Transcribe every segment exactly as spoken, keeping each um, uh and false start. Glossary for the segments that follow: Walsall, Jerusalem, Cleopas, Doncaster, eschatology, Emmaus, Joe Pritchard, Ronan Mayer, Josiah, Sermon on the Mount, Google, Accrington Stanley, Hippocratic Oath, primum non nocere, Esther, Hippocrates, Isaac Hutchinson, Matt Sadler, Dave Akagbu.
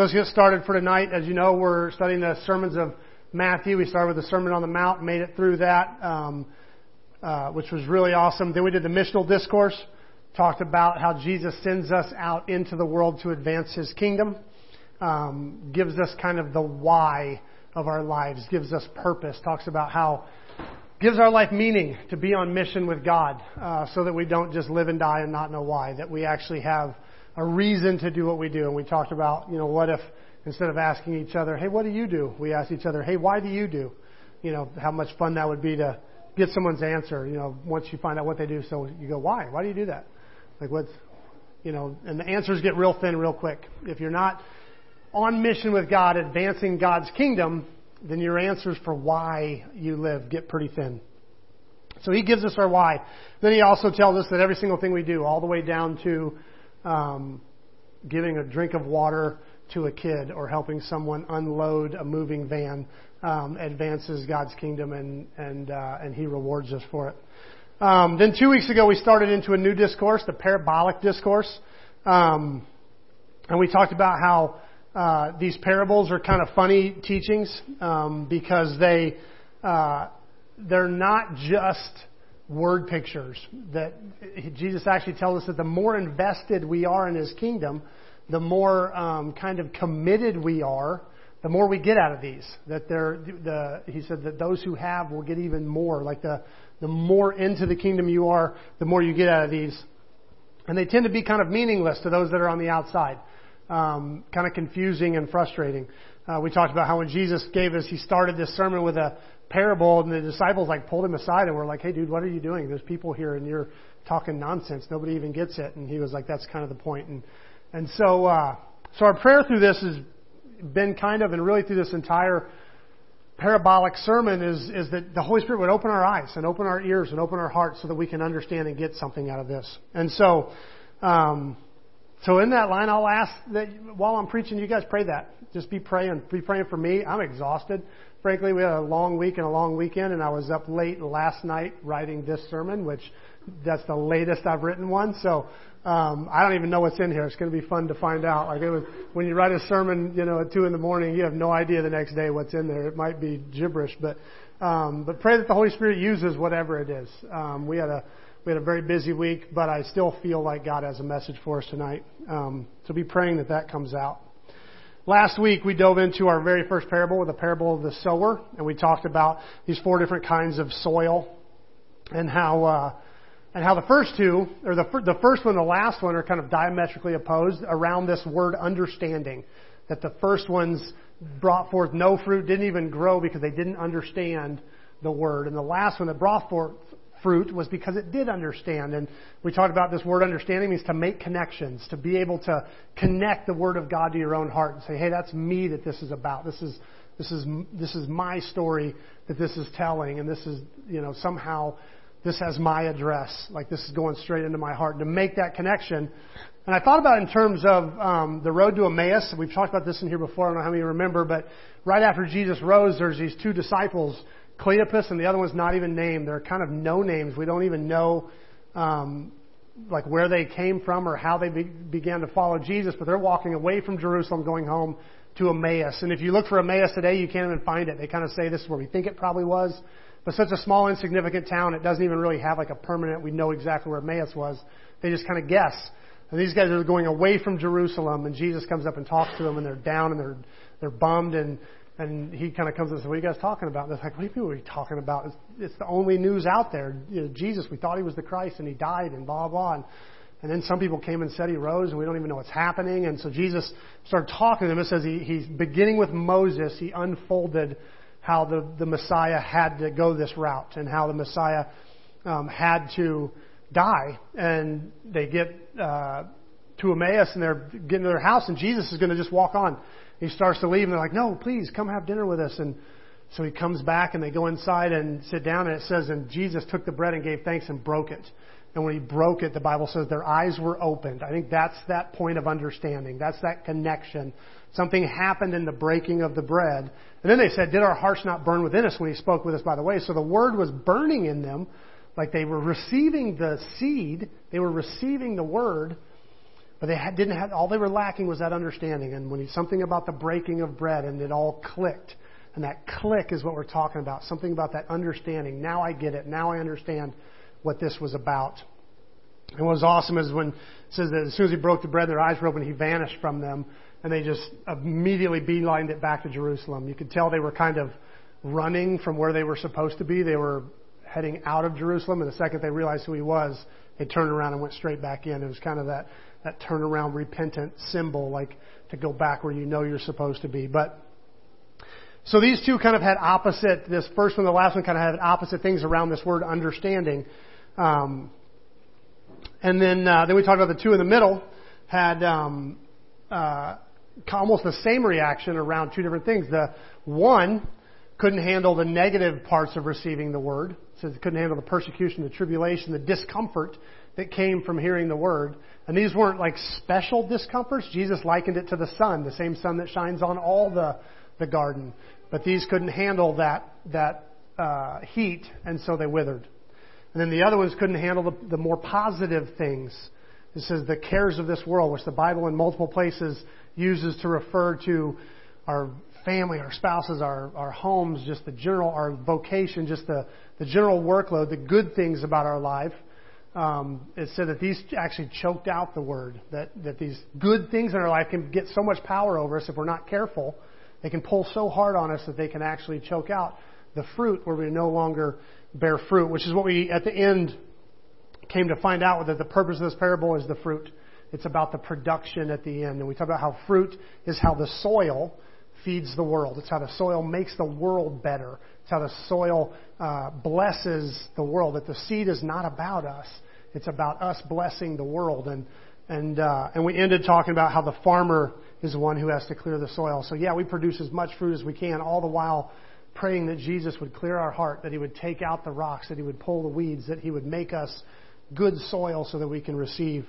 So let's get started for tonight. As you know, we're studying the sermons of Matthew. We started with the Sermon on the Mount, made it through that, um, uh, which was really awesome. Then we did the missional discourse, talked about how Jesus sends us out into the world to advance his kingdom, um, gives us kind of the why of our lives, gives us purpose, talks about how gives our life meaning to be on mission with God, uh, so that we don't just live and die and not know why, that we actually have a reason to do what we do. And we talked about, you know, what if instead of asking each other, hey, what do you do? We asked each other, hey, why do you do? You know, how much fun that would be to get someone's answer, you know, once you find out what they do. So you go, why? Why do you do that? Like what's, you know, and the answers get real thin real quick. If you're not on mission with God, advancing God's kingdom, then your answers for why you live get pretty thin. So he gives us our why. Then he also tells us that every single thing we do, all the way down to Um, giving a drink of water to a kid or helping someone unload a moving van, um, advances God's kingdom, and and uh, and He rewards us for it. Um, then two weeks ago we started into a new discourse, the parabolic discourse, um, and we talked about how uh, these parables are kind of funny teachings um, because they uh, they're not just word pictures. That Jesus actually tells us that the more invested we are in his kingdom, the more um, kind of committed we are, the more we get out of these. That they're, the he said that those who have will get even more. Like the the more into the kingdom you are, the more you get out of these. And they tend to be kind of meaningless to those that are on the outside, um, kind of confusing and frustrating. Uh, we talked about how when Jesus gave us, he started this sermon with a parable, and the disciples like pulled him aside and were like, hey dude, what are you doing? There's people here and you're talking nonsense. Nobody even gets it. And he was like, that's kind of the point. And, and so, uh, so our prayer through this has been kind of, and really through this entire parabolic sermon is, is that the Holy Spirit would open our eyes and open our ears and open our hearts so that we can understand and get something out of this. And so, um, So in that line, I'll ask that while I'm preaching, you guys pray that. Just be praying. Be praying for me. I'm exhausted. Frankly, we had a long week and a long weekend, and I was up late last night writing this sermon, which that's the latest I've written one. So um, I don't even know what's in here. It's going to be fun to find out. Like it was, when you write a sermon, you know, at two in the morning, you have no idea the next day what's in there. It might be gibberish, but um, but pray that the Holy Spirit uses whatever it is. Um, we had a We had a very busy week, but I still feel like God has a message for us tonight. Um, so be praying that that comes out. Last week, we dove into our very first parable with the parable of the sower, and we talked about these four different kinds of soil and how uh, and how the first two, or the, the first one and the last one, are kind of diametrically opposed around this word understanding, that the first ones brought forth no fruit, didn't even grow because they didn't understand the word, and the last one that brought forth fruit was because it did understand. And we talked about this word understanding means to make connections, to be able to connect the Word of God to your own heart and say, hey, that's me that this is about. This is this is this is my story that this is telling, and this is, you know, somehow this has my address. Like this is going straight into my heart, and to make that connection. And I thought about it in terms of um, the road to Emmaus. We've talked about this in here before. I don't know how many remember, but right after Jesus rose, there's these two disciples, Cleopas, and the other one's not even named. They're kind of no names. We don't even know um, like where they came from or how they be- began to follow Jesus, but they're walking away from Jerusalem going home to Emmaus. And if you look for Emmaus today, you can't even find it. They kind of say this is where we think it probably was, but such a small, insignificant town, it doesn't even really have like a permanent, we know exactly where Emmaus was. They just kind of guess. And these guys are going away from Jerusalem, and Jesus comes up and talks to them, and they're down and they're they're bummed, and And he kind of comes and says, what are you guys talking about? And they're like, what do you mean we're talking about? It's, it's the only news out there. You know, Jesus, we thought he was the Christ, and he died, and blah, blah. And, and then some people came and said he rose, and we don't even know what's happening. And so Jesus started talking to them. It says he, he's beginning with Moses. He unfolded how the, the Messiah had to go this route and how the Messiah um, had to die. And they get uh, to Emmaus, and they're getting to their house, and Jesus is going to just walk on. He starts to leave, and they're like, no, please, come have dinner with us. And so he comes back, and they go inside and sit down, and it says, and Jesus took the bread and gave thanks and broke it. And when he broke it, the Bible says their eyes were opened. I think that's that point of understanding. That's that connection. Something happened in the breaking of the bread. And then they said, did our hearts not burn within us when he spoke with us by the way? So the word was burning in them, like they were receiving the seed. They were receiving the word, But they had, didn't have, all they were lacking was that understanding. And when he, something about the breaking of bread, and it all clicked. And that click is what we're talking about. Something about that understanding. Now I get it. Now I understand what this was about. And what was awesome is when it says that as soon as he broke the bread, their eyes were open, he vanished from them. And they just immediately beelined it back to Jerusalem. You could tell they were kind of running from where they were supposed to be. They were heading out of Jerusalem. And the second they realized who he was, they turned around and went straight back in. It was kind of that, that turnaround repentant symbol, like to go back where you know you're supposed to be. But so these two kind of had opposite, this first one, the last one kind of had opposite things around this word understanding. Um, and then uh, then we talked about the two in the middle had um, uh, almost the same reaction around two different things. The one couldn't handle the negative parts of receiving the word. So they couldn't handle the persecution, the tribulation, the discomfort that came from hearing the word. And these weren't like special discomforts. Jesus likened it to the sun, the same sun that shines on all the the garden. But these couldn't handle that that uh, heat, and so they withered. And then the other ones couldn't handle the, the more positive things. It says the cares of this world, which the Bible in multiple places uses to refer to our family, our spouses, our, our homes, just the general, our vocation, just the, the general workload, the good things about our life. Um, it said that these actually choked out the word, that, that these good things in our life can get so much power over us if we're not careful. They can pull so hard on us that they can actually choke out the fruit where we no longer bear fruit, which is what we, at the end, came to find out that the purpose of this parable is the fruit. It's about the production at the end. And we talk about how fruit is how the soil feeds the world. It's how the soil makes the world better. It's how the soil uh, blesses the world. That the seed is not about us. It's about us blessing the world. And and uh, and we ended talking about how the farmer is the one who has to clear the soil. So yeah, we produce as much fruit as we can, all the while praying that Jesus would clear our heart, that he would take out the rocks, that he would pull the weeds, that he would make us good soil so that we can receive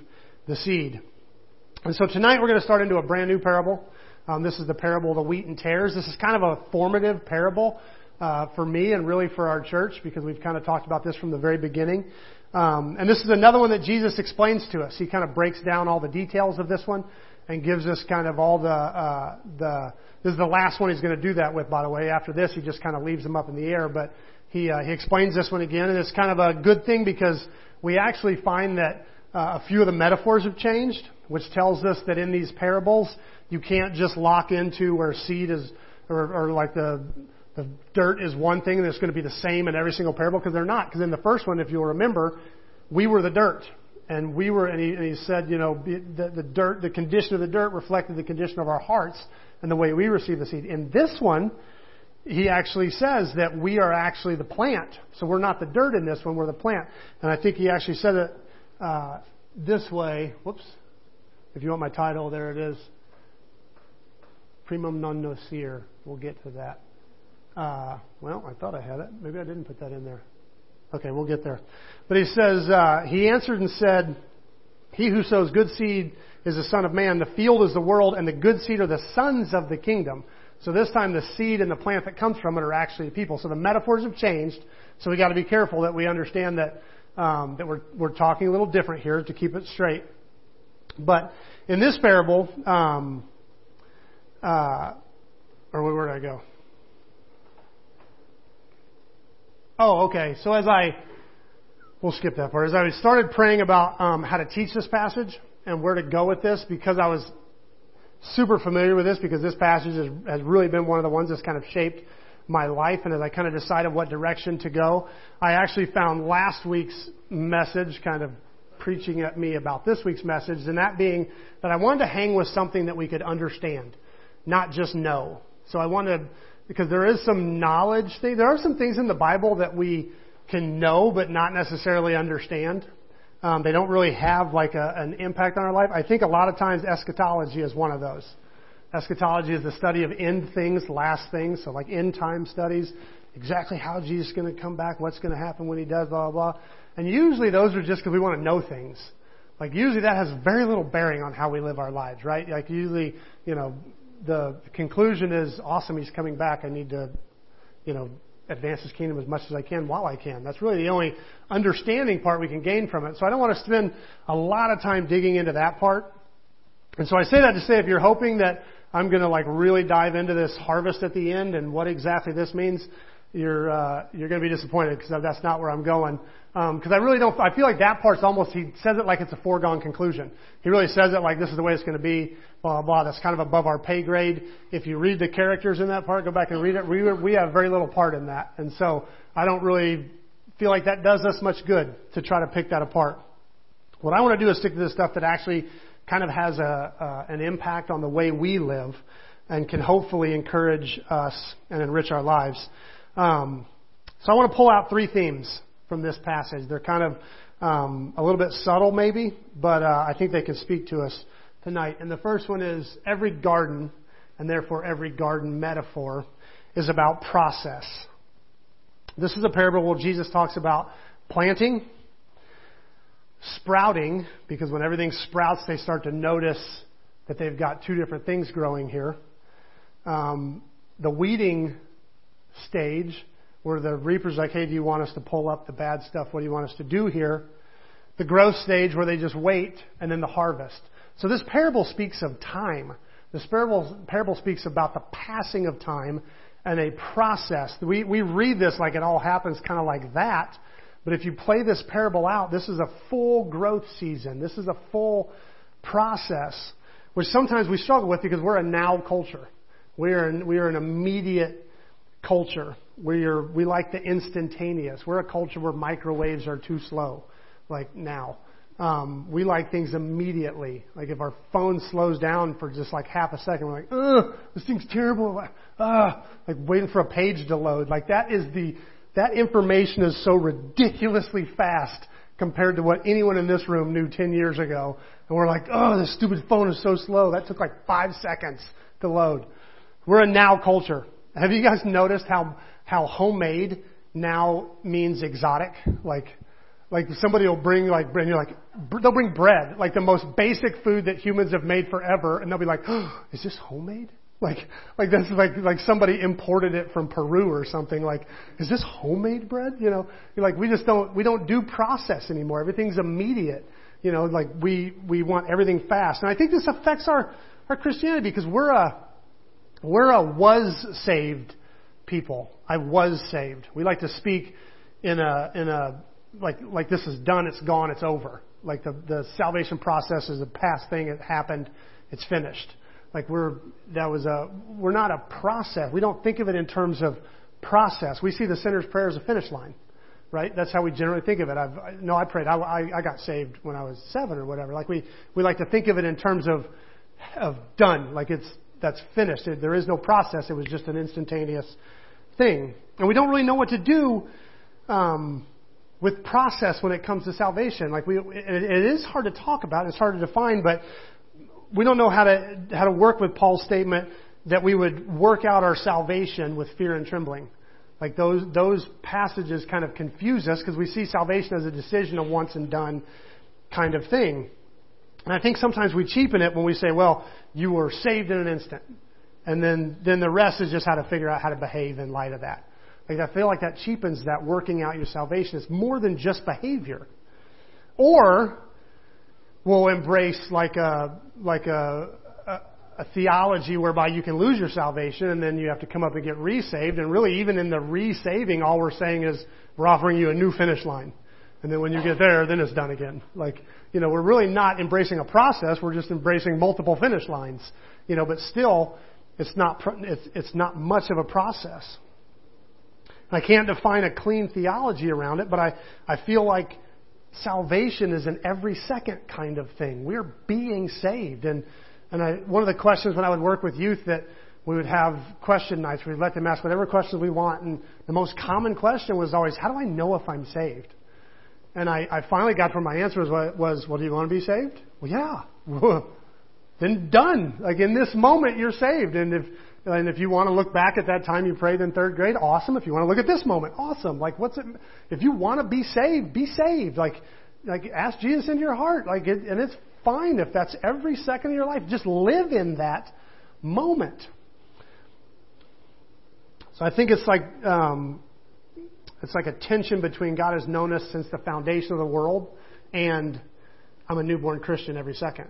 the seed. And so tonight we're going to start into a brand new parable. Um, this is the parable of the wheat and tares. This is kind of a formative parable uh, for me and really for our church, because we've kind of talked about this from the very beginning. Um, and this is another one that Jesus explains to us. He kind of breaks down all the details of this one and gives us kind of all the, uh, the this is the last one he's going to do that with, by the way. After this, he just kind of leaves them up in the air. But he, uh, he explains this one again, and it's kind of a good thing because we actually find that uh, a few of the metaphors have changed, which tells us that in these parables, you can't just lock into where seed is, or, or like the, the dirt is one thing and it's going to be the same in every single parable, because they're not. Because in the first one, if you'll remember, we were the dirt. And we were, and he, and he said, you know, the, the dirt, the condition of the dirt reflected the condition of our hearts and the way we receive the seed. In this one, he actually says that we are actually the plant. So we're not the dirt in this one, we're the plant. And I think he actually said it uh, this way. Whoops. If you want my title, there it is. Primum non nocere. We'll get to that. Uh, well, I thought I had it. Maybe I didn't put that in there. Okay, we'll get there. But he says, uh, he answered and said, he who sows good seed is the Son of Man. The field is the world, and the good seed are the sons of the kingdom. So this time the seed and the plant that comes from it are actually the people. So the metaphors have changed. So we got to be careful that we understand that um, that we're we're talking a little different here to keep it straight. But in this parable. Um, Uh, or where did I go? Oh, okay. So as I, we'll skip that part. As I started praying about um, how to teach this passage and where to go with this, because I was super familiar with this, because this passage has, has really been one of the ones that's kind of shaped my life. And as I kind of decided what direction to go, I actually found last week's message kind of preaching at me about this week's message, and that being that I wanted to hang with something that we could understand. Not just know. So I want to, because there is some knowledge thing. There are some things in the Bible that we can know but not necessarily understand. Um, they don't really have like a, an impact on our life. I think a lot of times eschatology is one of those. Eschatology is the study of end things, last things. So like end time studies, exactly how Jesus is going to come back, what's going to happen when he does, blah, blah, blah. And usually those are just because we want to know things. Like usually that has very little bearing on how we live our lives, right? Like usually, you know, the conclusion is, awesome, he's coming back. I need to, you know, advance his kingdom as much as I can while I can. That's really the only understanding part we can gain from it. So I don't want to spend a lot of time digging into that part. And so I say that to say, if you're hoping that I'm going to like really dive into this harvest at the end and what exactly this means, you're uh, you're going to be disappointed, because that's not where I'm going. Because um, I really don't. I feel like that part's almost, he says it like it's a foregone conclusion. He really says it like this is the way it's going to be. Blah blah blah. That's kind of above our pay grade. If you read the characters in that part, go back and read it. We we have very little part in that, and so I don't really feel like that does us much good to try to pick that apart. What I want to do is stick to the stuff that actually kind of has a uh, an impact on the way we live, and can hopefully encourage us and enrich our lives. Um, so I want to pull out three themes from this passage. They're kind of um, a little bit subtle, maybe, but uh, I think they can speak to us tonight. And the first one is every garden, and therefore every garden metaphor, is about process. This is a parable where Jesus talks about planting, sprouting, because when everything sprouts, they start to notice that they've got two different things growing here. Um, the weeding stage, where the reaper's like, hey, do you want us to pull up the bad stuff? What do you want us to do here? The growth stage, where they just wait, and then the harvest. So this parable speaks of time. This parable, parable speaks about the passing of time and a process. We, we read this like it all happens kind of like that. But if you play this parable out, this is a full growth season. This is a full process, which sometimes we struggle with because we're a now culture. We are an, we are an immediate culture. We are we like the instantaneous. We're a culture where microwaves are too slow, like now. Um, we like things immediately. Like if our phone slows down for just like half a second, we're like, ugh, this thing's terrible. Ugh, like waiting for a page to load. Like that is the... That information is so ridiculously fast compared to what anyone in this room knew ten years ago. And we're like, oh, this stupid phone is so slow. That took like five seconds to load. We're a now culture. Have you guys noticed how how homemade now means exotic? Like, like somebody will bring like bread. You're like, they'll bring bread, like the most basic food that humans have made forever, and they'll be like, oh, is this homemade? Like, like this is like, like somebody imported it from Peru or something. Like, is this homemade bread? You know, like we just don't, we don't do process anymore. Everything's immediate. You know, like we, we want everything fast. And I think this affects our, our Christianity, because we're a, we're a was saved people. I was saved. We like to speak in a, in a, like, like this is done. It's gone. It's over. Like the, the salvation process is a past thing. It happened. It's finished. Like we're, that was a, we're not a process. We don't think of it in terms of process. We see the sinner's prayer as a finish line, right? That's how we generally think of it. I've, I, no, I prayed. I, I, I got saved when I was seven or whatever. Like we, we like to think of it in terms of, of done. Like it's, that's finished. There is no process. It was just an instantaneous thing. And we don't really know what to do, um, with process when it comes to salvation. Like we, it, it is hard to talk about. It's hard to define, but we don't know how to how to work with Paul's statement that we would work out our salvation with fear and trembling. Like those those passages kind of confuse us, because we see salvation as a decision, a once and done kind of thing. And I think sometimes we cheapen it when we say, well, you were saved in an instant. And then, then the rest is just how to figure out how to behave in light of that. Like I feel like that cheapens that working out your salvation. It's more than just behavior. Or we'll embrace like a like a, a a theology whereby you can lose your salvation and then you have to come up and get resaved. And really, even in the resaving, all we're saying is we're offering you a new finish line. And then when you get there, then it's done again. Like, you know, we're really not embracing a process. We're just embracing multiple finish lines. You know, but still, it's not it's it's not much of a process. And I can't define a clean theology around it, but I I feel like salvation is an every second kind of thing. We're being saved. And and I, one of the questions when I would work with youth that we would have question nights, we'd let them ask whatever questions we want. And the most common question was always, how do I know if I'm saved? And I, I finally got where my answer was, was, well, do you want to be saved? Well, yeah. Then done. Like in this moment, you're saved. And if and if you want to look back at that time you prayed in third grade, awesome. If you want to look at this moment, awesome. Like what's it? If you want to be saved, be saved. Like like ask Jesus into your heart. Like it, and it's fine if that's every second of your life. Just live in that moment. So I think it's like um, it's like a tension between God has known us since the foundation of the world and I'm a newborn Christian every second.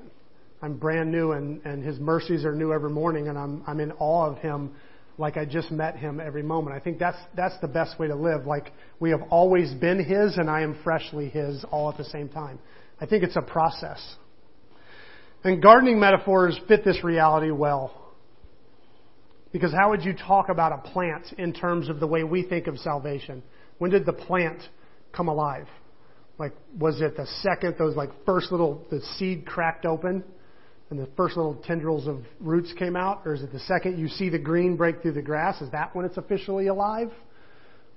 I'm brand new, and, and His mercies are new every morning, and I'm I'm in awe of Him like I just met Him every moment. I think that's that's the best way to live. Like, we have always been His, and I am freshly His all at the same time. I think it's a process. And gardening metaphors fit this reality well. Because how would you talk about a plant in terms of the way we think of salvation? When did the plant come alive? Like, was it the second those like first little, the seed cracked open and the first little tendrils of roots came out? Or is it the second you see the green break through the grass? Is that when it's officially alive?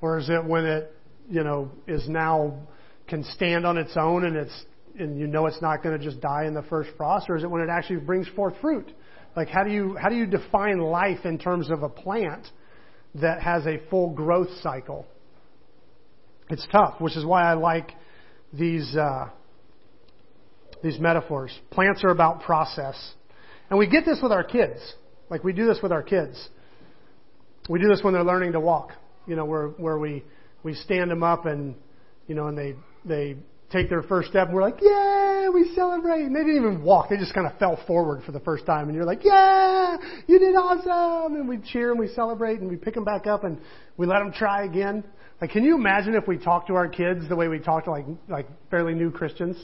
Or is it when it, you know, is now, can stand on its own and it's, and you know it's not going to just die in the first frost? Or is it when it actually brings forth fruit? Like, how do you how do you define life in terms of a plant that has a full growth cycle? It's tough, which is why I like these uh, these metaphors. Plants are about process, and we get this with our kids. Like, we do this with our kids. We do this when they're learning to walk. You know, where where we we stand them up, and you know, and they they. take their first step, and we're like, yeah, we celebrate. And they didn't even walk. They just kind of fell forward for the first time. And you're like, yeah, you did awesome. And we cheer and we celebrate and we pick them back up and we let them try again. Like, can you imagine if we talk to our kids the way we talk to like like fairly new Christians?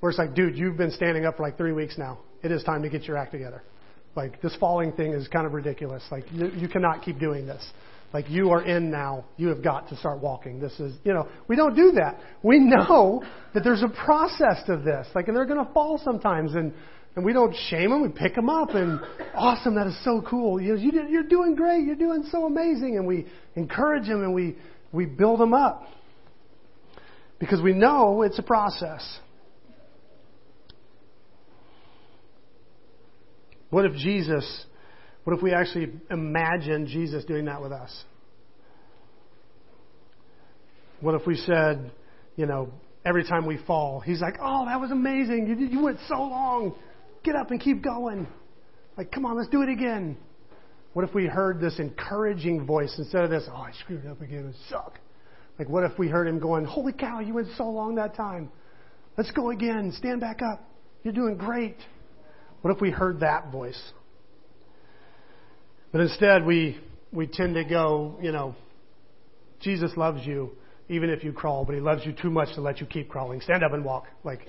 Where it's like, dude, you've been standing up for like three weeks now. It is time to get your act together. Like, this falling thing is kind of ridiculous. Like, you, you cannot keep doing this. Like, you are in now. You have got to start walking. This is, you know, we don't do that. We know that there's a process to this. Like, and they're going to fall sometimes, and, and we don't shame them. We pick them up, and awesome, that is so cool. You, you did, you're doing great. You're doing so amazing. And we encourage them, and we, we build them up. Because we know it's a process. What if Jesus... What if we actually imagine Jesus doing that with us? What if we said, you know, every time we fall, He's like, oh, that was amazing. You did, you went so long. Get up and keep going. Like, come on, let's do it again. What if we heard this encouraging voice instead of this, oh, I screwed up again. It sucked. Like, what if we heard Him going, holy cow, you went so long that time. Let's go again. Stand back up. You're doing great. What if we heard that voice? But instead, we we tend to go, you know, Jesus loves you even if you crawl, but He loves you too much to let you keep crawling. Stand up and walk. Like,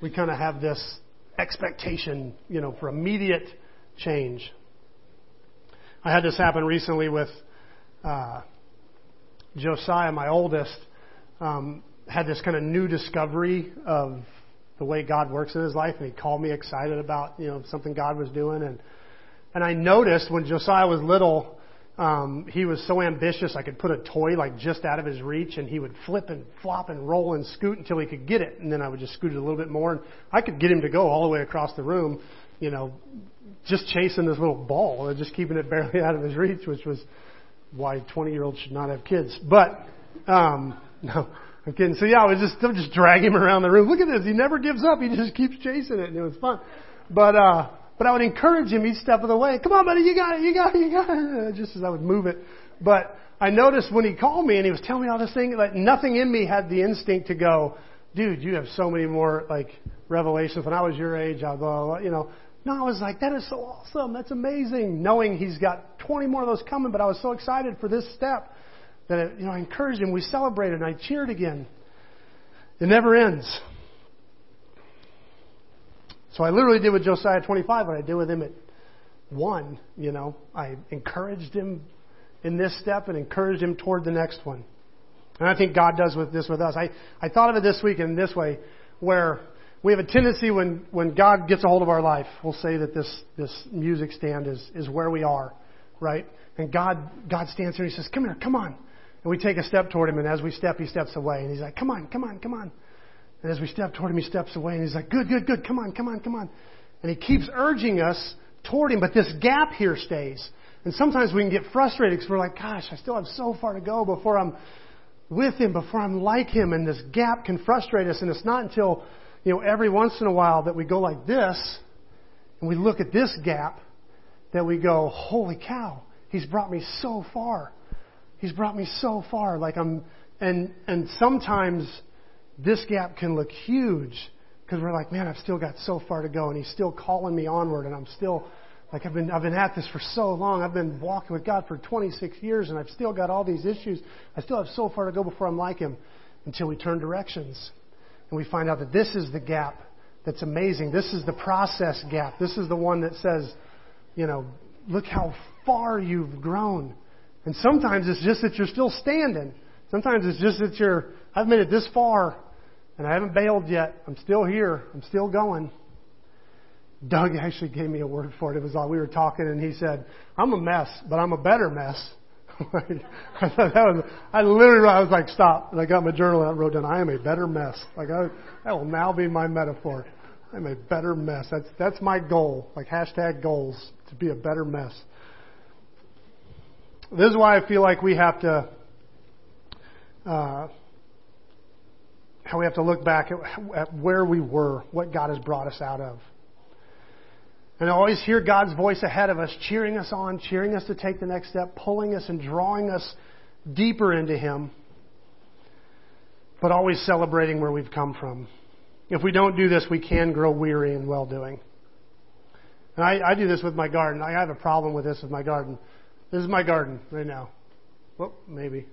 we kind of have this expectation, you know, for immediate change. I had this happen recently with uh, Josiah, my oldest, um, had this kind of new discovery of the way God works in his life, and he called me excited about, you know, something God was doing, and And I noticed when Josiah was little, um, he was so ambitious I could put a toy like just out of his reach, and he would flip and flop and roll and scoot until he could get it. And then I would just scoot it a little bit more, and I could get him to go all the way across the room, you know, just chasing this little ball and just keeping it barely out of his reach, which was why twenty-year-olds should not have kids. But, um, no, I'm kidding. So yeah, I was just, I would just drag him around the room. Look at this. He never gives up. He just keeps chasing it, and it was fun. But, uh, But I would encourage him each step of the way. Come on, buddy, you got it, you got it, you got it. Just as I would move it. But I noticed when he called me and he was telling me all this thing, like, nothing in me had the instinct to go, dude, you have so many more like revelations. When I was your age, I blah, blah, blah, you know. No, I was like, that is so awesome. That's amazing. Knowing he's got twenty more of those coming, but I was so excited for this step that it, you know, I encouraged him. We celebrated and I cheered again. It never ends. So I literally did with Josiah twenty-five what I did with him at one, you know. I encouraged him in this step and encouraged him toward the next one. And I think God does with this with us. I, I thought of it this week in this way, where we have a tendency when, when God gets a hold of our life, we'll say that this, this music stand is, is where we are, right? And God, God stands here and He says, come here, come on. And we take a step toward Him, and as we step, He steps away. And He's like, come on, come on, come on. And as we step toward Him, He steps away, and He's like, good, good, good, come on, come on, come on. And He keeps urging us toward Him, but this gap here stays. And sometimes we can get frustrated because we're like, gosh, I still have so far to go before I'm with Him, before I'm like Him. And this gap can frustrate us. And it's not until, you know, every once in a while that we go like this, and we look at this gap, that we go, holy cow, He's brought me so far. He's brought me so far. Like I'm, and, and sometimes... This gap can look huge, Because we're like, man, I've still got so far to go, and He's still calling me onward, and I'm still, like, I've been I've been at this for so long. I've been walking with God for twenty-six years, and I've still got all these issues. I still have so far to go before I'm like Him, until we turn directions. And we find out that this is the gap that's amazing. This is the process gap. This is the one that says, you know, look how far you've grown. And sometimes it's just that you're still standing. Sometimes it's just that you're, I've made it this far, and I haven't bailed yet. I'm still here. I'm still going. Doug actually gave me a word for it. It was all, we were talking, and he said, I'm a mess, but I'm a better mess. I thought that was, I literally, I was like, stop. And I got my journal out and wrote down, I am a better mess. Like, I, that will now be my metaphor. I'm a better mess. That's, that's my goal. Like, hashtag goals, to be a better mess. This is why I feel like we have to, uh, how we have to look back at, at where we were, what God has brought us out of. And I always hear God's voice ahead of us, cheering us on, cheering us to take the next step, pulling us and drawing us deeper into Him, but always celebrating where we've come from. If we don't do this, we can grow weary in well-doing. And I, I do this with my garden. I have a problem with this with my garden. This is my garden right now. Whoop, maybe.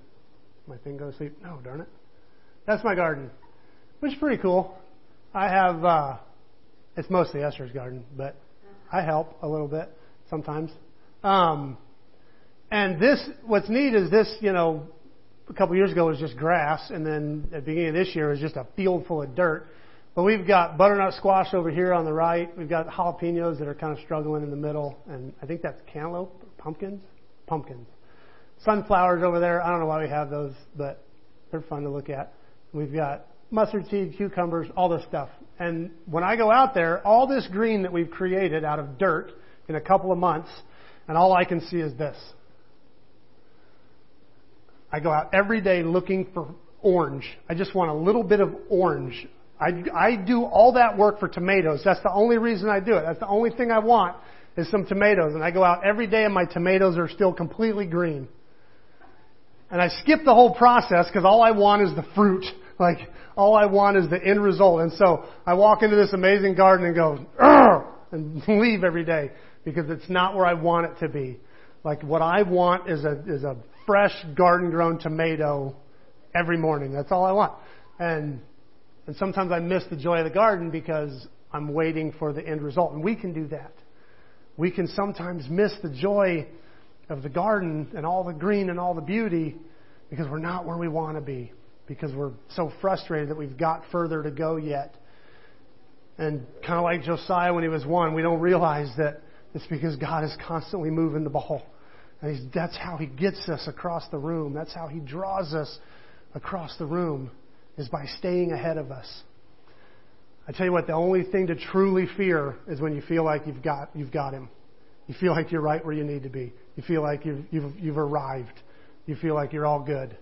My thing go to sleep. No, darn it. That's my garden, which is pretty cool. I have, uh, it's mostly Esther's garden, but I help a little bit sometimes. Um, and this, what's neat is this, you know, a couple years ago it was just grass, and then at the beginning of this year it was just a field full of dirt. But we've got butternut squash over here on the right. We've got jalapenos that are kind of struggling in the middle, and I think that's cantaloupe, or pumpkins, pumpkins. Sunflowers over there. I don't know why we have those, but they're fun to look at. We've got mustard seed, cucumbers, all this stuff. And when I go out there, all this green that we've created out of dirt in a couple of months, and all I can see is this. I go out every day looking for orange. I just want a little bit of orange. I, I do all that work for tomatoes. That's the only reason I do it. That's the only thing I want is some tomatoes. And I go out every day and my tomatoes are still completely green. And I skip the whole process because all I want is the fruit. Like, all I want is the end result. And so I walk into this amazing garden and go, "Argh," and leave every day because it's not where I want it to be. Like, what I want is a is a fresh garden-grown tomato every morning. That's all I want. And and sometimes I miss the joy of the garden because I'm waiting for the end result. And we can do that. We can sometimes miss the joy of the garden and all the green and all the beauty because we're not where we want to be. Because we're so frustrated that we've got further to go yet. And kind of like Josiah when he was one, we don't realize that it's because God is constantly moving the ball. And he's, that's how He gets us across the room. That's how He draws us across the room, is by staying ahead of us. I tell you what, the only thing to truly fear is when you feel like you've got you've got Him. You feel like you're right where you need to be. You feel like you've you've, you've arrived. You feel like you're all good.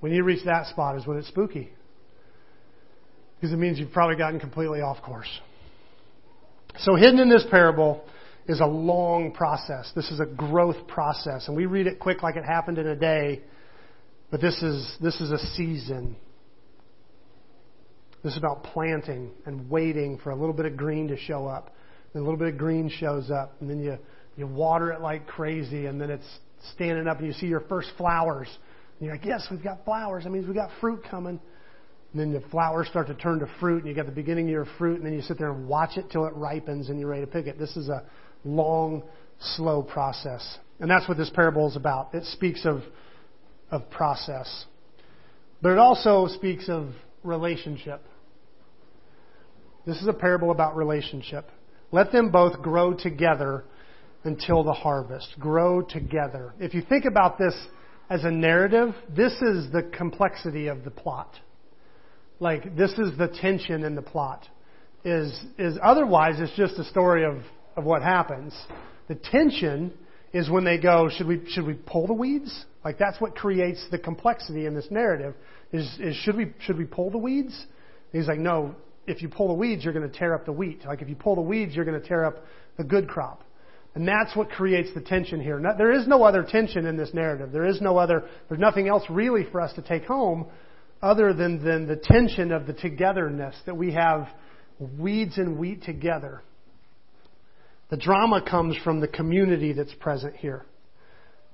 When you reach that spot is when it's spooky. Because it means you've probably gotten completely off course. So hidden in this parable is a long process. This is a growth process. And we read it quick like it happened in a day. But this is this is a season. This is about planting and waiting for a little bit of green to show up. And a little bit of green shows up. And then you, you water it like crazy. And then it's standing up and you see your first flowers. And you're like, yes, we've got flowers. That means we've got fruit coming. And then the flowers start to turn to fruit, and you got the beginning of your fruit, and then you sit there and watch it till it ripens, and you're ready to pick it. This is a long, slow process. And that's what this parable is about. It speaks of of process. But it also speaks of relationship. This is a parable about relationship. Let them both grow together until the harvest. Grow together. If you think about this as a narrative, this is the complexity of the plot. Like, this is the tension in the plot. Is is otherwise, it's just a story of, of what happens. The tension is when they go, should we should we pull the weeds? Like, that's what creates the complexity in this narrative. Is is should we should we pull the weeds? And he's like, no. If you pull the weeds, you're going to tear up the wheat. Like, if you pull the weeds, you're going to tear up the good crop. And that's what creates the tension here. No, there is no other tension in this narrative. There is no other, there's nothing else really for us to take home other than, than the tension of the togetherness that we have weeds and wheat together. The drama comes from the community that's present here.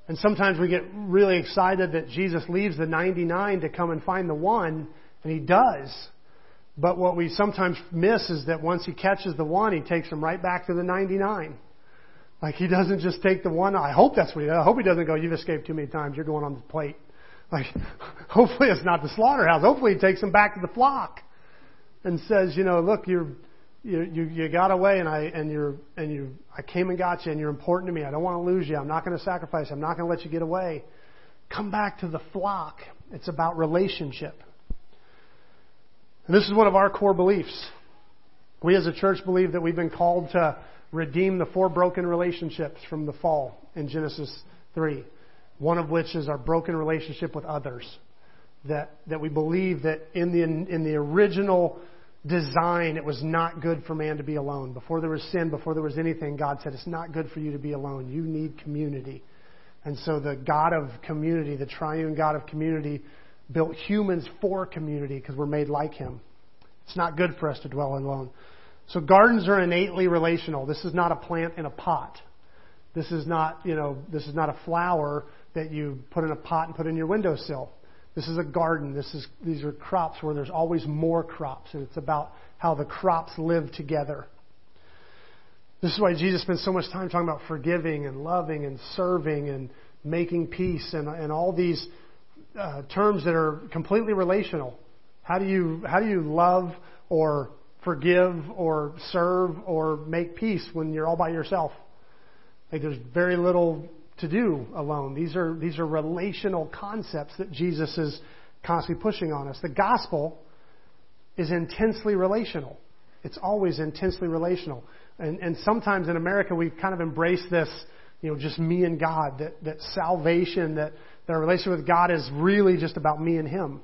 And sometimes we get really excited that Jesus leaves the ninety-nine to come and find the one, and he does. But what we sometimes miss is that once he catches the one, he takes him right back to the ninety-nine. Like, he doesn't just take the one. I hope that's what he does. I hope he doesn't go, "You've escaped too many times. You're going on the plate." Like, hopefully it's not the slaughterhouse. Hopefully he takes him back to the flock and says, "You know, look, you're, you you you got away, and I and you're and you I came and got you, and you're important to me. I don't want to lose you. I'm not going to sacrifice. I'm not going to let you get away. Come back to the flock." It's about relationship. And this is one of our core beliefs. We as a church believe that we've been called to redeem the four broken relationships from the fall in Genesis three. One of which is our broken relationship with others. That that we believe that in the in the original design, it was not good for man to be alone. Before there was sin, before there was anything, God said, "It's not good for you to be alone. You need community." And so the God of community, the triune God of community, built humans for community because we're made like him. It's not good for us to dwell alone. So gardens are innately relational. This is not a plant in a pot. This is not, you know, this is not a flower that you put in a pot and put in your windowsill. This is a garden. This is these are crops where there's always more crops, and it's about how the crops live together. This is why Jesus spends so much time talking about forgiving and loving and serving and making peace and and all these uh, terms that are completely relational. How do you how do you love or forgive or serve or make peace when you're all by yourself? Like, there's very little to do alone. These are these are relational concepts that Jesus is constantly pushing on us. The gospel is intensely relational. It's always intensely relational. And and sometimes in America we kind of embrace this, you know, just me and God, that that salvation, that, that our relationship with God is really just about me and him.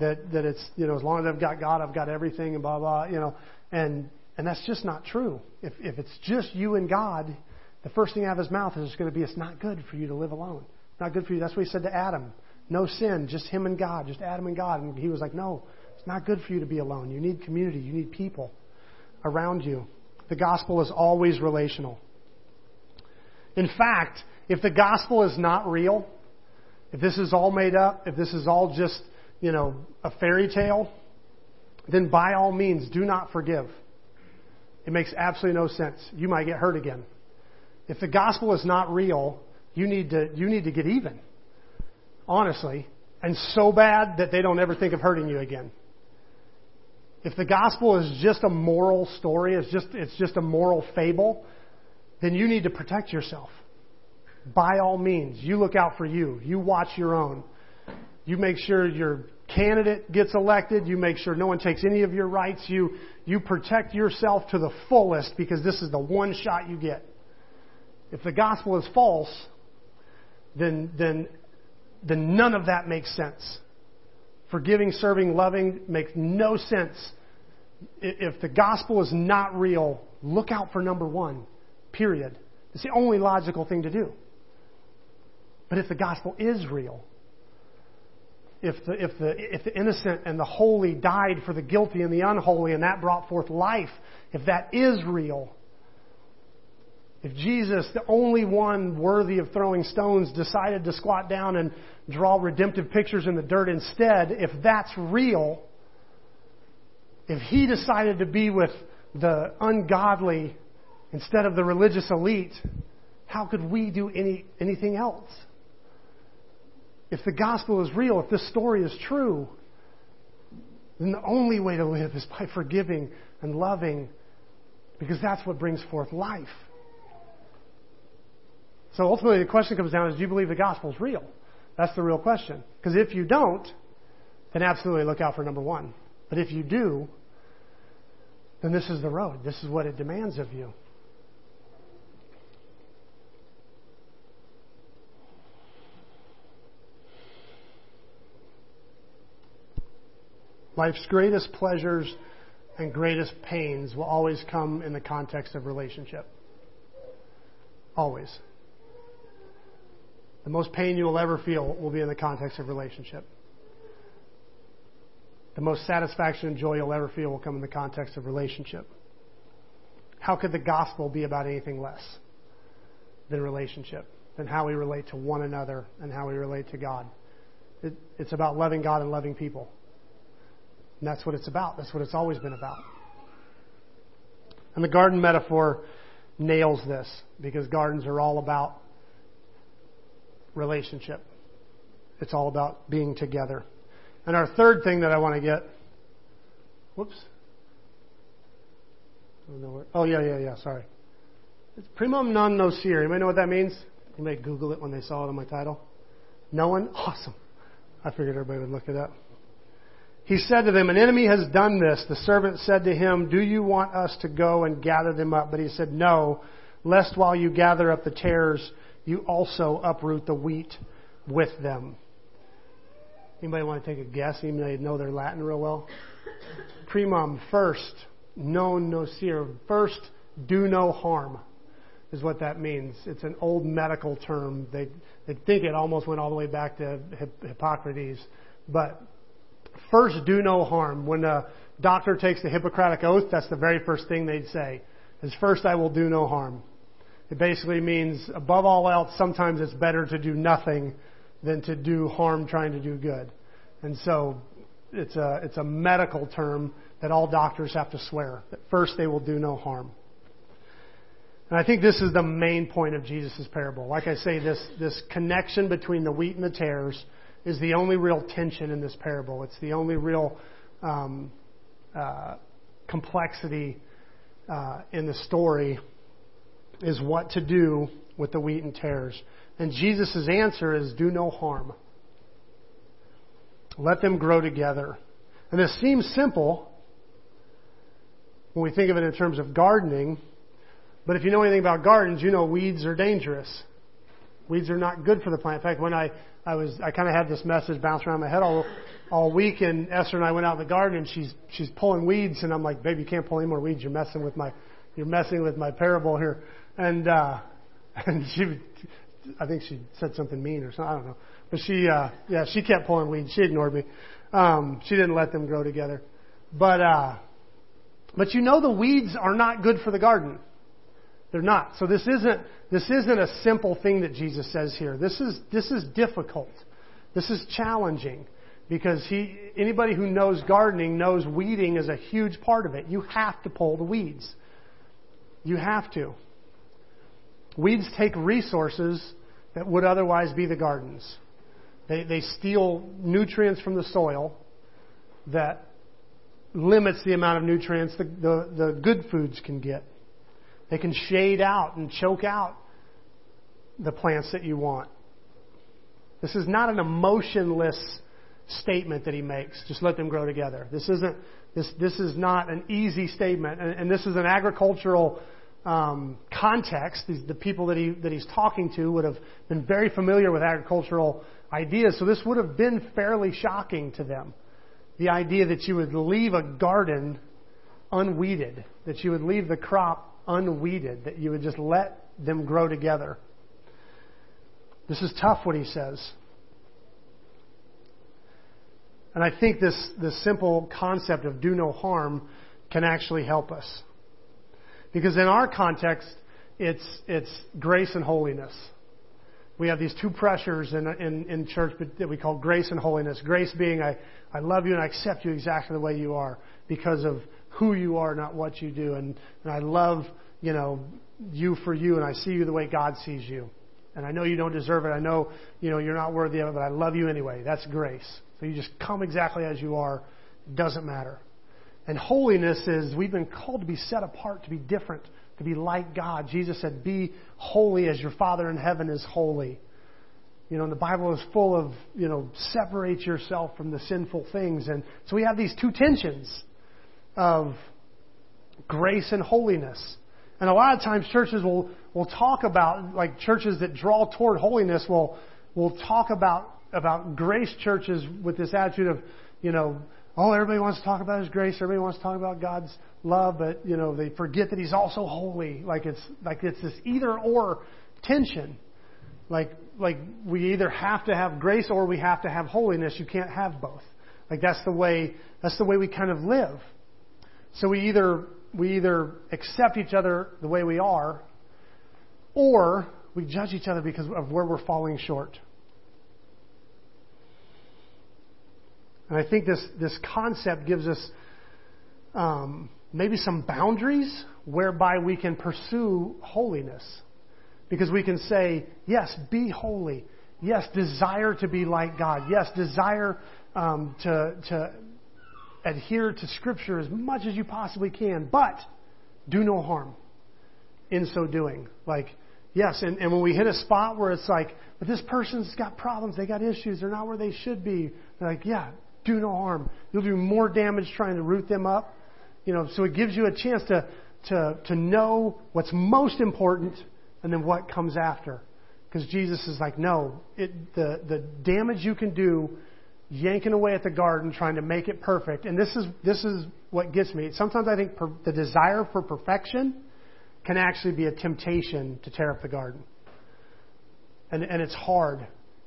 That that it's, you know, as long as I've got God, I've got everything, and blah, blah, you know. And and that's just not true. If if it's just you and God, the first thing out of his mouth is going to be, "It's not good for you to live alone. It's not good for you." That's what he said to Adam. No sin, just him and God, just Adam and God. And he was like, "No, it's not good for you to be alone. You need community. You need people around you." The gospel is always relational. In fact, if the gospel is not real, if this is all made up, if this is all just, you know, a fairy tale, then by all means, do not forgive. It makes absolutely no sense. You might get hurt again. If the gospel is not real, you need to you need to get even, honestly, and so bad that they don't ever think of hurting you again. If the gospel is just a moral story, it's just it's just a moral fable, then you need to protect yourself. By all means, you look out for you. You watch your own. You make sure your candidate gets elected. You make sure no one takes any of your rights. You you protect yourself to the fullest, because this is the one shot you get. If the gospel is false, then then then none of that makes sense. Forgiving, serving, loving makes no sense. If the gospel is not real, look out for number one, period. It's the only logical thing to do. But if the gospel is real, if the if the if the innocent and the holy died for the guilty and the unholy, and that brought forth life, if that is real, if Jesus, the only one worthy of throwing stones, decided to squat down and draw redemptive pictures in the dirt instead, if that's real, if he decided to be with the ungodly instead of the religious elite, how could we do any anything else? If the gospel is real, if this story is true, then the only way to live is by forgiving and loving, because that's what brings forth life. So ultimately the question comes down is, do you believe the gospel is real? That's the real question. Because if you don't, then absolutely look out for number one. But if you do, then this is the road. This is what it demands of you. Life's greatest pleasures and greatest pains will always come in the context of relationship. Always. The most pain you will ever feel will be in the context of relationship. the most satisfaction and joy you'll ever feel will come in the context of relationship. How could the gospel be about anything less than relationship, than how we relate to one another and how we relate to God? It, it's about loving God and loving people. And that's what it's about. That's what it's always been about. And the garden metaphor nails this, because gardens are all about relationship. It's all about being together. And our third thing that I want to get... Whoops. I don't know where, oh, yeah, yeah, yeah, sorry. It's primum non nocere. Anybody know what that means? You may Google it when they saw it on my title. No one? Awesome. I figured everybody would look it up. He said to them, "An enemy has done this." The servant said to him, "Do you want us to go and gather them up?" But he said, "No, lest while you gather up the tares, you also uproot the wheat with them." Anybody want to take a guess? Anybody know their Latin real well? Primum, first, non nocere, first, do no harm, is what that means. It's an old medical term. They they think it almost went all the way back to Hippocrates, but first, do no harm. When a doctor takes the Hippocratic Oath, that's the very first thing they'd say, is first, I will do no harm. It basically means, above all else, sometimes it's better to do nothing than to do harm trying to do good. And so it's a, it's a medical term that all doctors have to swear, that first they will do no harm. And I think this is the main point of Jesus' parable. Like I say, this, this connection between the wheat and the tares is the only real tension in this parable. It's the only real um, uh, complexity uh, in the story, is what to do with the wheat and tares. And Jesus' answer is, do no harm. Let them grow together. And this seems simple when we think of it in terms of gardening, but if you know anything about gardens, you know weeds are dangerous. Weeds are not good for the plant. In fact, when I, I was, I kind of had this message bounce around my head all all week, and Esther and I went out in the garden, and she's she's pulling weeds, and I'm like, "Babe, you can't pull any more weeds. You're messing with my, you're messing with my parable here." And uh, and she, I think she said something mean or something. I don't know, but she, uh, yeah, she kept pulling weeds. She ignored me. Um, she didn't let them grow together. But uh, but you know the weeds are not good for the garden. They're not. So this isn't this isn't a simple thing that Jesus says here. This is this is difficult. This is challenging, because he anybody who knows gardening knows weeding is a huge part of it. You have to pull the weeds. You have to. Weeds take resources that would otherwise be the garden's. They they steal nutrients from the soil that limits the amount of nutrients the the, the good foods can get. They can shade out and choke out the plants that you want. This is not an emotionless statement that he makes. Just let them grow together. This isn't. This this is not an easy statement, and, and this is an agricultural um, context. These, the people that he that he's talking to would have been very familiar with agricultural ideas, so this would have been fairly shocking to them. The idea that you would leave a garden unweeded, that you would leave the crop unweeded, that you would just let them grow together. This is tough, what he says. And I think this, this simple concept of do no harm can actually help us. Because in our context, it's it's grace and holiness. We have these two pressures in, in, in church that we call grace and holiness. Grace being, I, I love you and I accept you exactly the way you are because of who you are, not what you do. And, and I love, you know, you for you, and I see you the way God sees you. And I know you don't deserve it. I know, you know, you're not worthy of it, but I love you anyway. That's grace. So you just come exactly as you are. It doesn't matter. And holiness is we've been called to be set apart, to be different, to be like God. Jesus said, be holy as your Father in heaven is holy. You know, and the Bible is full of, you know, separate yourself from the sinful things. And so we have these two tensions of grace and holiness. And a lot of times churches will, will talk about, like churches that draw toward holiness will will talk about about grace churches with this attitude of, you know, oh, everybody wants to talk about his grace, everybody wants to talk about God's love, but, you know, they forget that he's also holy. Like it's like it's this either or tension. Like like we either have to have grace or we have to have holiness. You can't have both. Like that's the way that's the way we kind of live. So we either we either accept each other the way we are, or we judge each other because of where we're falling short. And I think this this concept gives us um, maybe some boundaries whereby we can pursue holiness. Because we can say, yes, be holy. Yes, desire to be like God. Yes, desire um, to, to adhere to Scripture as much as you possibly can. But do no harm in so doing. Like, yes, and, and when we hit a spot where it's like, but this person's got problems. They got issues. They're not where they should be. They're like, yeah, do no harm. You'll do more damage trying to root them up. You know, so it gives you a chance to to to know what's most important and then what comes after. Because Jesus is like, no, it, the, the damage you can do yanking away at the garden, trying to make it perfect. And this is this is what gets me. Sometimes I think per, the desire for perfection can actually be a temptation to tear up the garden. And and it's hard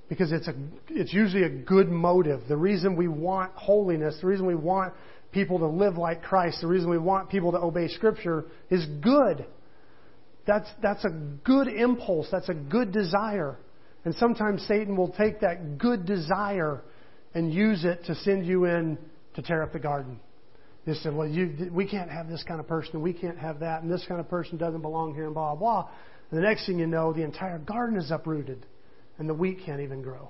because it's a it's usually a good motive. The reason we want holiness, the reason we want people to live like Christ, the reason we want people to obey Scripture is good. That's that's a good impulse. That's a good desire. And sometimes Satan will take that good desire and use it to send you in to tear up the garden. They said, well, you, we can't have this kind of person. We can't have that. And this kind of person doesn't belong here and blah, blah, blah. And the next thing you know, the entire garden is uprooted and the wheat can't even grow.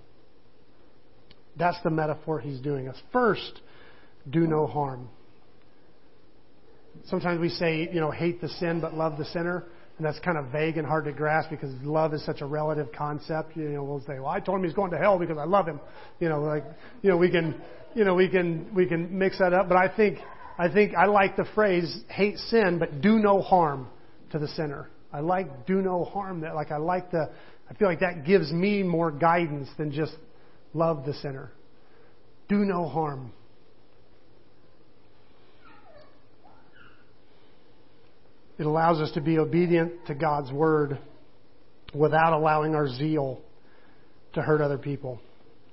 That's the metaphor he's doing us. First, do no harm. Sometimes we say, you know, hate the sin but love the sinner. And that's kind of vague and hard to grasp because love is such a relative concept. You know, we'll say, well, I told him he's going to hell because I love him. You know, like, you know, we can, you know, we can, we can mix that up. But I think, I think I like the phrase hate sin, but do no harm to the sinner. I like do no harm. That like, I like the, I feel like that gives me more guidance than just love the sinner. Do no harm. It allows us to be obedient to God's word without allowing our zeal to hurt other people.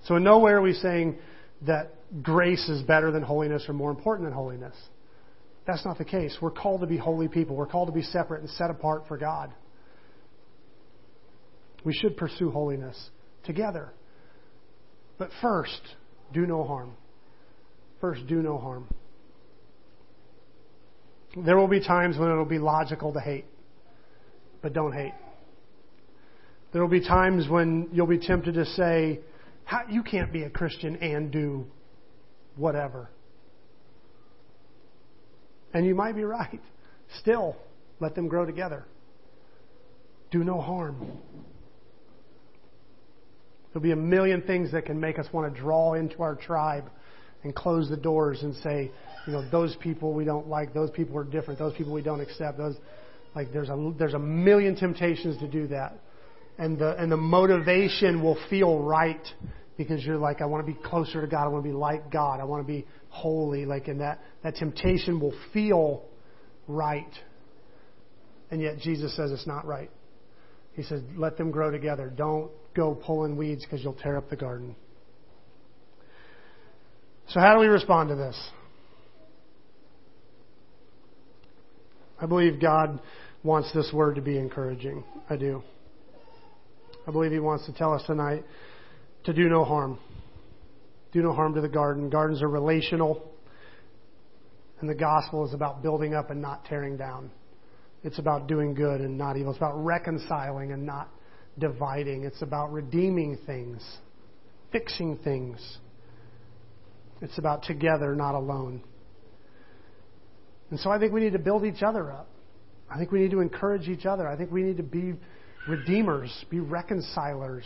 So in nowhere are we saying that grace is better than holiness or more important than holiness. That's not the case. We're called to be holy people. We're called to be separate and set apart for God. We should pursue holiness together. But first, do no harm. First, do no harm. There will be times when it will be logical to hate, but don't hate. There will be times when you'll be tempted to say, How, you can't be a Christian and do whatever. And you might be right. Still, let them grow together. Do no harm. There'll be a million things that can make us want to draw into our tribe and close the doors and say, you know, those people we don't like, those people are different, those people we don't accept, those, like there's a there's a million temptations to do that. And the and the motivation will feel right because you're like, I want to be closer to God, I want to be like God, I want to be holy, like and that, that temptation will feel right. And yet Jesus says it's not right. He says, let them grow together. Don't go pulling weeds because you'll tear up the garden. So how do we respond to this? I believe God wants this word to be encouraging. I do. I believe He wants to tell us tonight to do no harm. Do no harm to the garden. Gardens are relational. And the gospel is about building up and not tearing down. It's about doing good and not evil. It's about reconciling and not dividing. It's about redeeming things, fixing things. It's about together, not alone. And so I think we need to build each other up. I think we need to encourage each other. I think we need to be redeemers, be reconcilers.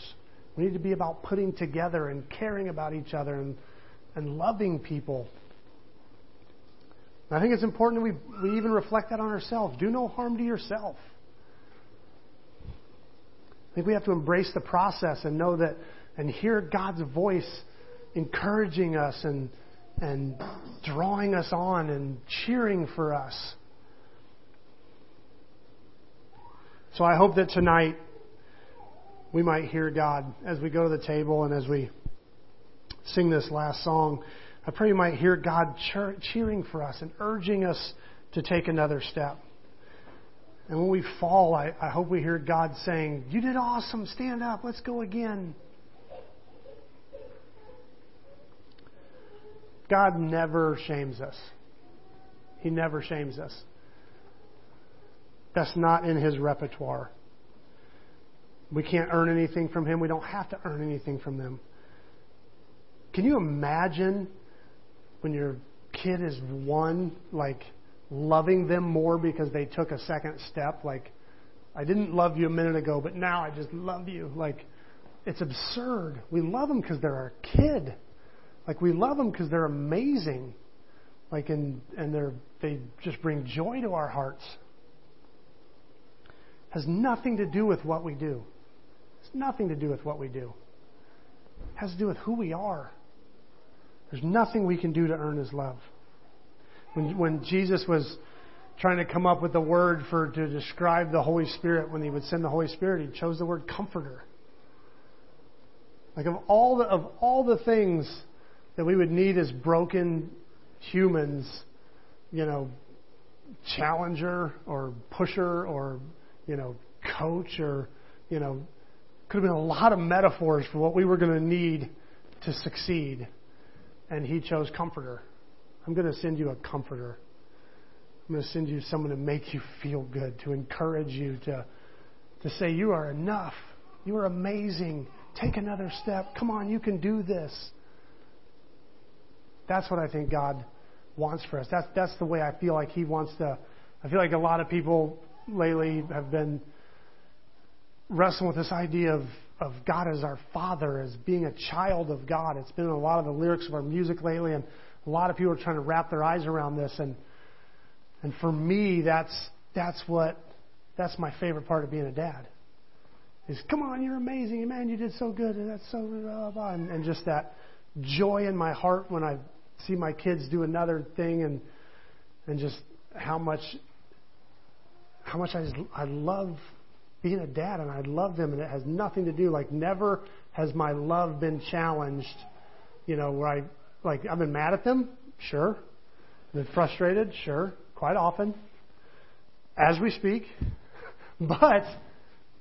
We need to be about putting together and caring about each other and, and loving people. And I think it's important that we, we even reflect that on ourselves. Do no harm to yourself. I think we have to embrace the process and know that and hear God's voice encouraging us and and drawing us on and cheering for us. So I hope that tonight we might hear God as we go to the table and as we sing this last song. I pray you might hear God cheering for us and urging us to take another step. And when we fall, I, I hope we hear God saying, "You did awesome. Stand up. Let's go again." God never shames us. He never shames us. That's not in His repertoire. We can't earn anything from Him. We don't have to earn anything from them. Can you imagine when your kid is one, like, loving them more because they took a second step? Like, I didn't love you a minute ago, but now I just love you. Like, it's absurd. We love them because they're our kid. Like, we love them because they're amazing. Like, and, and they're, they just bring joy to our hearts. It has nothing to do with what we do. It's nothing to do with what we do. It has to do with who we are. There's nothing we can do to earn His love. When, when Jesus was trying to come up with the word for to describe the Holy Spirit, when He would send the Holy Spirit, He chose the word comforter. Like, of all the, of all the things that we would need as broken humans, you know, challenger or pusher or, you know, coach or, you know, could have been a lot of metaphors for what we were going to need to succeed. And He chose comforter. I'm going to send you a comforter. I'm going to send you someone to make you feel good, to encourage you, to to say you are enough. You are amazing. Take another step. Come on, you can do this. That's what I think God wants for us. That's that's the way I feel like He wants to. I feel like a lot of people lately have been wrestling with this idea of, of God as our Father, as being a child of God. It's been in a lot of the lyrics of our music lately, and a lot of people are trying to wrap their eyes around this, and and for me, that's that's what that's my favorite part of being a dad. Is, come on, you're amazing, man, you did so good, and that's so blah, blah, blah. And, and just that joy in my heart when I see my kids do another thing, and and just how much how much I just, I love being a dad, and I love them, and it has nothing to do, like, never has my love been challenged, you know, where I. Like, I've been mad at them, sure. I've been frustrated, sure, quite often, as we speak. But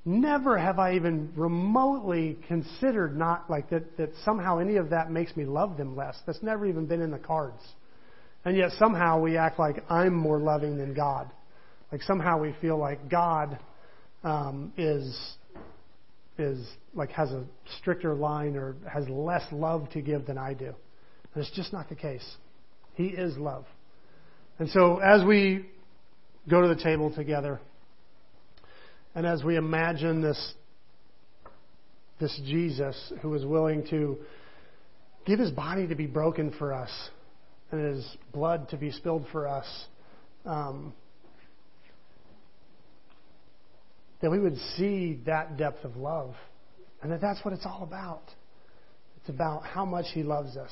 never have I even remotely considered not like that, that somehow any of that makes me love them less. That's never even been in the cards. And yet somehow we act like I'm more loving than God. Like, somehow we feel like God um, is is like has a stricter line or has less love to give than I do. That's just not the case. He is love. And so as we go to the table together, and as we imagine this, this Jesus who was willing to give His body to be broken for us and His blood to be spilled for us, um, that we would see that depth of love, and that that's what it's all about. It's about how much He loves us.